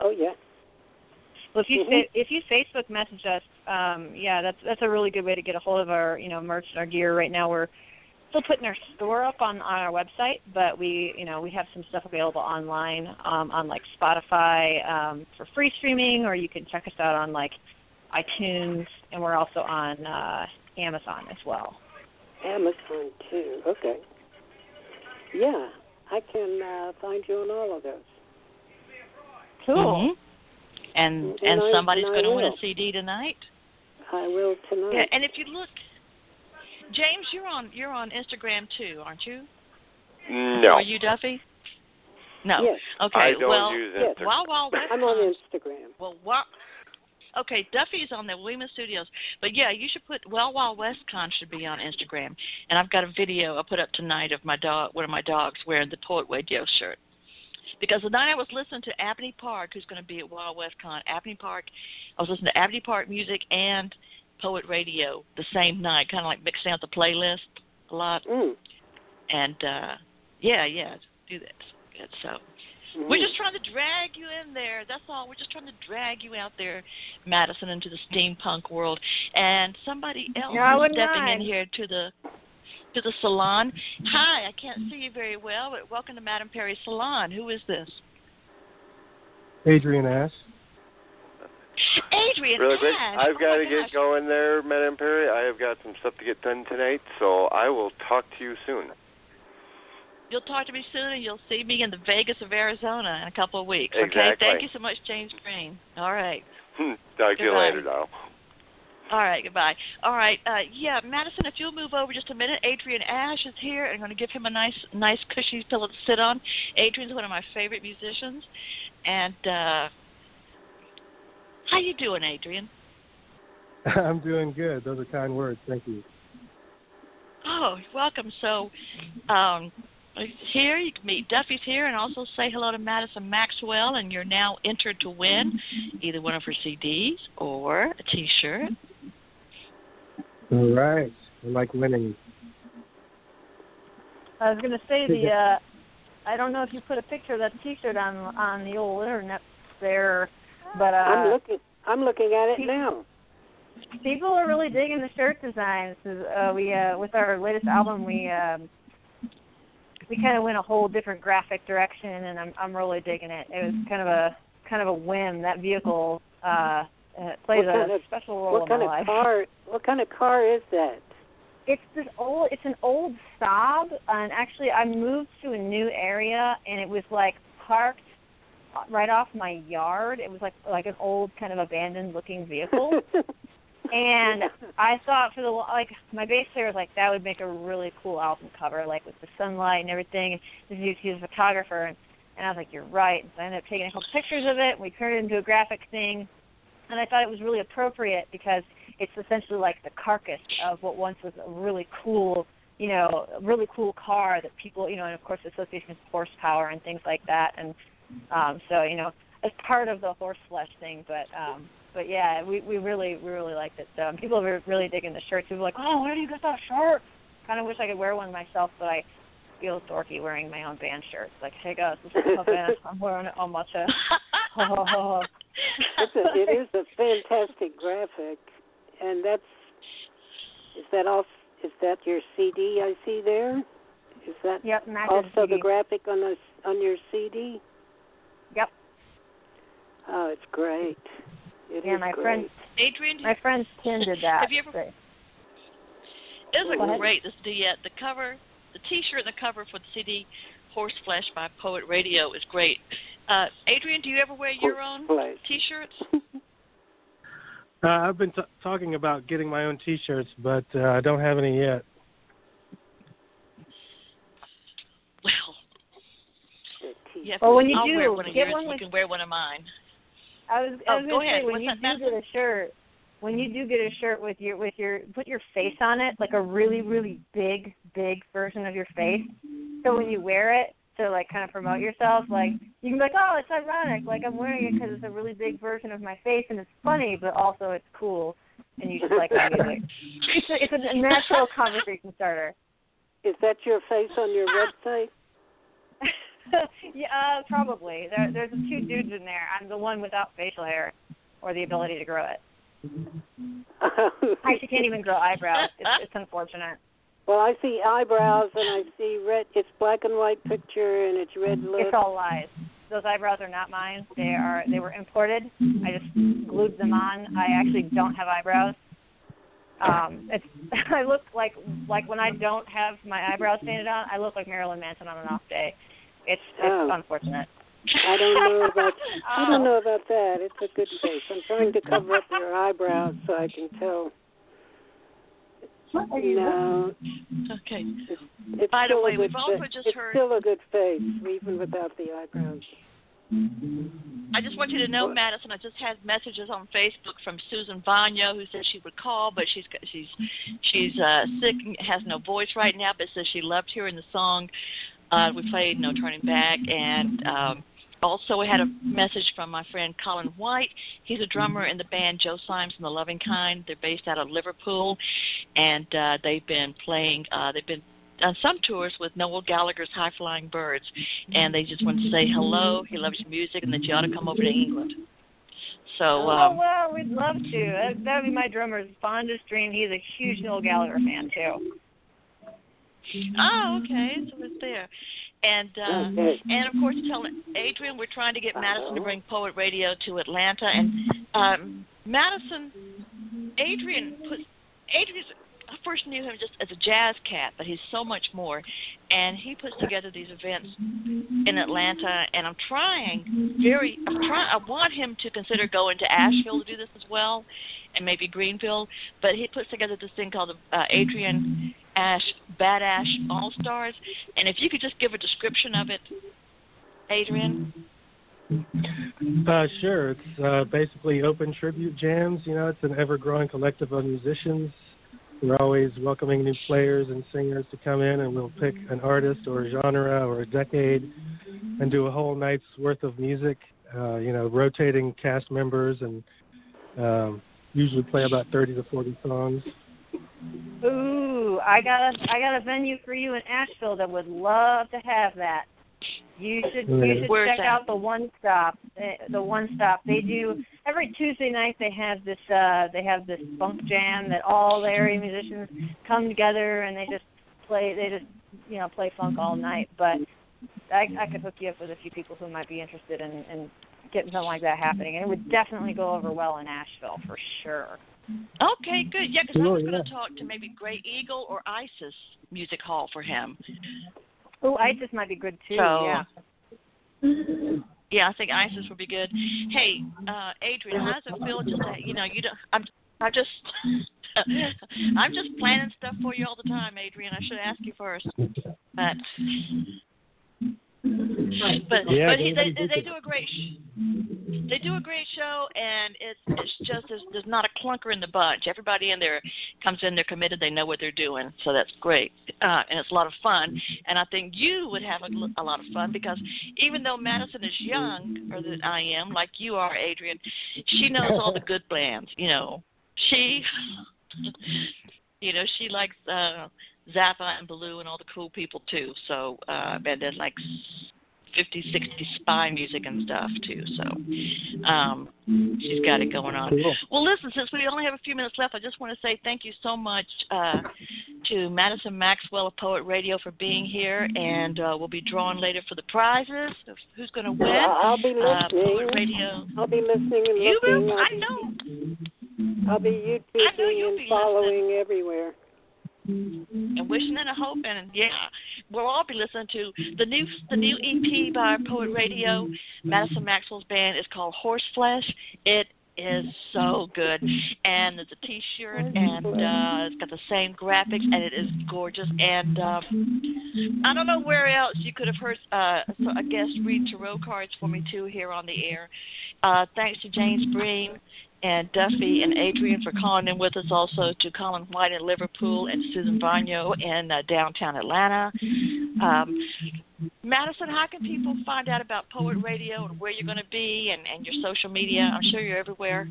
Oh yeah. Well, if you fa- if you Facebook message us, um, yeah, that's that's a really good way to get a hold of our you know merch and our gear. Right now, we're still putting our store up on, on our website, but we you know we have some stuff available online um, on like Spotify um, for free streaming, or you can check us out on like iTunes, and we're also on uh, Amazon as well. Amazon too. Okay. Yeah, I can uh, find you on all of those. Cool. Mm-hmm. And and, and I, somebody's going to win a C D tonight. I will tonight. Yeah, and if you look, James, you're on you're on Instagram too, aren't you? No. Are you Duffy? No. Yes. Okay. I don't well, use Instagram. Yes. While, while I'm comes, on Instagram. Well, while, okay, Duffy's on the Weema Studios, but yeah, you should put Well Wild West Con should be on Instagram. And I've got a video I put up tonight of my dog, one of my dogs wearing the Poet Radio shirt. Because the night I was listening to Abney Park, who's going to be at Wild West Con, Abney Park, I was listening to Abney Park music and Poet Radio the same night, kind of like mixing out the playlist a lot. Mm. And, uh, yeah, yeah, do that. Good. So mm. we're just trying to drag you in there. That's all. We're just trying to drag you out there, Madison, into the steampunk world. And somebody else no, is stepping not. in here to the... to the salon. Hi, I can't see you very well, but welcome to Madame Perry's Salon. Who is this? Adrian Ash. Adrian really quick, Ash. I've oh got to gosh. get going there, Madame Perry. I have got some stuff to get done tonight, so I will talk to you soon. You'll talk to me soon, and you'll see me in the Vegas of Arizona in a couple of weeks. Exactly. Okay, thank you so much, James Breen. All right. Talk to you later, now. All right, goodbye. All right, uh, yeah, Madison, if you'll move over just a minute. Adrian Ash is here. I'm going to give him a nice, nice cushy pillow to sit on. Adrian's one of my favorite musicians. And uh, how you doing, Adrian? I'm doing good. Those are kind words. Thank you. Oh, you're welcome. So um, here you can meet Duffy's here and also say hello to Madison Maxwell, and you're now entered to win either one of her C Ds or a T-shirt. All right. I like winning. I was going to say, the uh, I don't know if you put a picture of that T-shirt on on the old internet there. but uh, I'm looking I'm looking at it people, now. People are really digging the shirt designs. Uh, we uh, With our latest album, we um, we kind of went a whole different graphic direction, and I'm I'm really digging it. It was kind of a kind of a whim. That vehicle uh, plays a of, special role in my life. What kind of car? What kind of car is that? It's this old. It's an old Saab, and actually, I moved to a new area, and it was like parked right off my yard. It was like like an old kind of abandoned looking vehicle. And I thought for the, like, my bass player was like, that would make a really cool album cover, like, with the sunlight and everything. This is he was a photographer, and, and I was like, you're right. And so I ended up taking a couple pictures of it, and we turned it into a graphic thing. And I thought it was really appropriate because it's essentially like the carcass of what once was a really cool, you know, really cool car that people, you know, and, of course, the association with horsepower and things like that. And um, so, you know, it's part of the Horseflesh thing, but... Um, But, yeah, we, we really we really liked it. So um, people were really digging the shirts. People were like, oh, where do you get that shirt? Kind of wish I could wear one myself, but I feel dorky wearing my own band shirts. Like, hey, guys, this is my band. I'm wearing it on my chest. It's a, it is a fantastic graphic. And that's – is that all? Is that your C D I see there? Is that yep, also C D. The graphic on the, on your C D? Yep. Oh, it's great. It yeah, my great. friend Adrian. My friend Tim did that. Have you ever? It was great. This the the cover, the T-shirt, and the cover for the C D, Horseflesh by Poet Radio is great. Uh, Adrian, do you ever wear your own T-shirts? uh, I've been t- talking about getting my own T-shirts, but uh, I don't have any yet. Well, well, when you I'll do, wear one of get yours. One with... You can wear one of mine. I was, oh, I was going to say, when What's you do get a shirt, when you do get a shirt with your, with your, put your face on it, like a really, really big, big version of your face. So when you wear it to, like, kind of promote yourself, like, you can be like, oh, it's ironic. Like, I'm wearing it because it's a really big version of my face, and it's funny, but also it's cool, and you just like the music. It's a, it's a natural conversation starter. Is that your face on your website? Yeah, uh, probably. There, there's two dudes in there. I'm the one without facial hair. or the ability to grow it. I actually can't even grow eyebrows. It's, it's unfortunate. Well, I see eyebrows and I see red. It's black and white picture and it's red look. It's all lies. Those eyebrows are not mine. They are. They were imported. I just glued them on. I actually don't have eyebrows. Um, it's. I look like like when I don't have my eyebrows painted on, I look like Marilyn Manson on an off day. It's it's oh. unfortunate. I don't know about. I don't know about that. It's a good face. I'm trying to cover up your eyebrows so I can tell. What are you no. Okay. It's, it's By the way, we've fa- also just it's heard. It's still a good face, even without the eyebrows. I just want you to know, Madison, I just had messages on Facebook from Susan Vanya, who said she would call, but she's she's she's uh, sick and has no voice right now, but says she loved hearing the song. Uh, we played No Turning Back, and um, also I had a message from my friend Colin White. He's a drummer in the band Joe Symes and the Loving Kind. They're based out of Liverpool, and uh, they've been playing, uh, they've been on some tours with Noel Gallagher's High Flying Birds, and they just want to say hello, he loves your music, and that you ought to come over to England. So, um, oh, well, we'd love to. That would be my drummer's fondest dream. He's a huge Noel Gallagher fan, too. Oh, okay, so it's there. And, uh, okay. and of course, tell Adrian, we're trying to get Madison to bring Poet Radio to Atlanta. And um, Madison, Adrian, put, Adrian's... I first knew him just as a jazz cat, but he's so much more. And he puts together these events in Atlanta, and I'm trying very – I'm try, I want him to consider going to Asheville to do this as well, and maybe Greenville. But he puts together this thing called the uh, Adrian Ash Bad Ash All-Stars. And if you could just give a description of it, Adrian. Uh, sure. It's uh, basically open tribute jams. You know, it's an ever-growing collective of musicians. We're always welcoming new players and singers to come in, and we'll pick an artist or a genre or a decade and do a whole night's worth of music, uh, you know, rotating cast members, and um, usually play about thirty to forty songs. Ooh, I got a, I got a venue for you in Asheville that would love to have that. You should you should Where's check that? out the One Stop. The One Stop. They do every Tuesday night. They have this uh, they have this bunk jam that all the area musicians come together and they just play. They just you know play funk all night. But I, I could hook you up with a few people who might be interested in, in getting something like that happening. And it would definitely go over well in Asheville for sure. Okay, good. Yeah, because sure, I was going to yeah. talk to maybe Grey Eagle or Isis Music Hall for him. Oh, Isis might be good, too, so, yeah. Yeah, I think Isis would be good. Hey, uh, Adrian, how does it feel just that, you know, you don't, I'm, I'm just, I'm just planning stuff for you all the time, Adrian. I should ask you first. But, but, yeah, but he, they, they do a great, they do a great show, and it's, it's just, there's, there's not a clunker in the bunch. Everybody in there comes in, they're committed, they know what they're doing, so that's great, uh, and it's a lot of fun. And I think you would have a, a lot of fun because even though Madison is young, or that I am, like you are, Adrian, she knows all the good bands. You know, she, you know, she likes. Uh, Zappa and Belew and all the cool people, too. So, uh, and then like fifty, sixty spy music and stuff, too. So, um, she's got it going on. Cool. Well, listen, since we only have a few minutes left, I just want to say thank you so much uh, to Madison Maxwell of Poet Radio for being here. And uh, we'll be drawing later for the prizes. Who's going to win? Well, I'll be listening. Uh, Poet Radio. I'll be listening and you looking. Will? I know. I'll be YouTubing and be following listening. Everywhere. And wishing and a hope, and yeah, we'll all be listening to the new the new E P by Poet Radio. Madison Maxwell's band is called Horseflesh. It is so good, and there's a T-shirt, and uh, it's got the same graphics, and it is gorgeous. And um, I don't know where else you could have heard uh, a guest read tarot cards for me too here on the air. Uh, thanks to James Breen and Duffy and Adrian for calling in with us, also to Colin White in Liverpool and Susan Vagno in uh, downtown Atlanta. Um, Madison, how can people find out about Poet Radio and where you're going to be and, and your social media? I'm sure you're everywhere.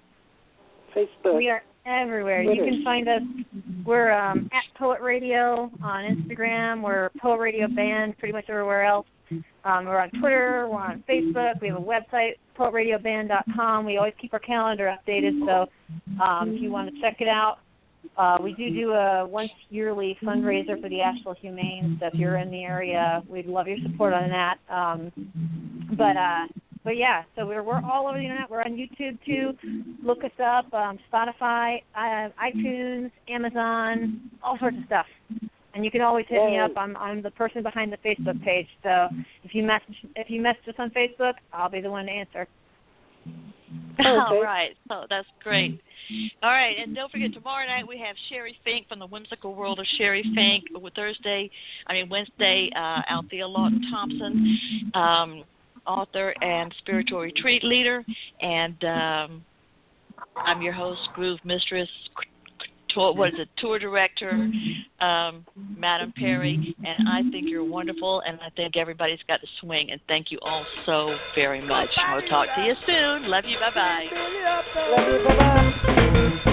Facebook. We are everywhere. Twitter. You can find us. We're um, at Poet Radio on Instagram. We're Poet Radio Band pretty much everywhere else. Um, we're on Twitter. We're on Facebook. We have a website, poet radio band dot com. We always keep our calendar updated, so um, if you want to check it out. Uh, we do do a once-yearly fundraiser for the Asheville Humane, so if you're in the area, we'd love your support on that. Um, but, uh, but yeah, so we're, we're all over the internet. We're on YouTube, too. Look us up, um, Spotify, uh, iTunes, Amazon, all sorts of stuff. And you can always hit me up. I'm I'm the person behind the Facebook page, so if you message if you message us on Facebook, I'll be the one to answer. Okay. All right. Oh, that's great. All right, and don't forget, tomorrow night we have Sherry Fink from the Whimsical World of Sherry Fink. With Thursday, I mean Wednesday, uh, Althea Lawton Thompson, um, author and spiritual retreat leader, and um, I'm your host, Groove Mistress, tour, what is it, tour director, um, Madame Perry, and I think you're wonderful, and I think everybody's got to swing, and thank you all so very much. We'll talk to you soon. Love you. Bye-bye. Love you. Bye-bye.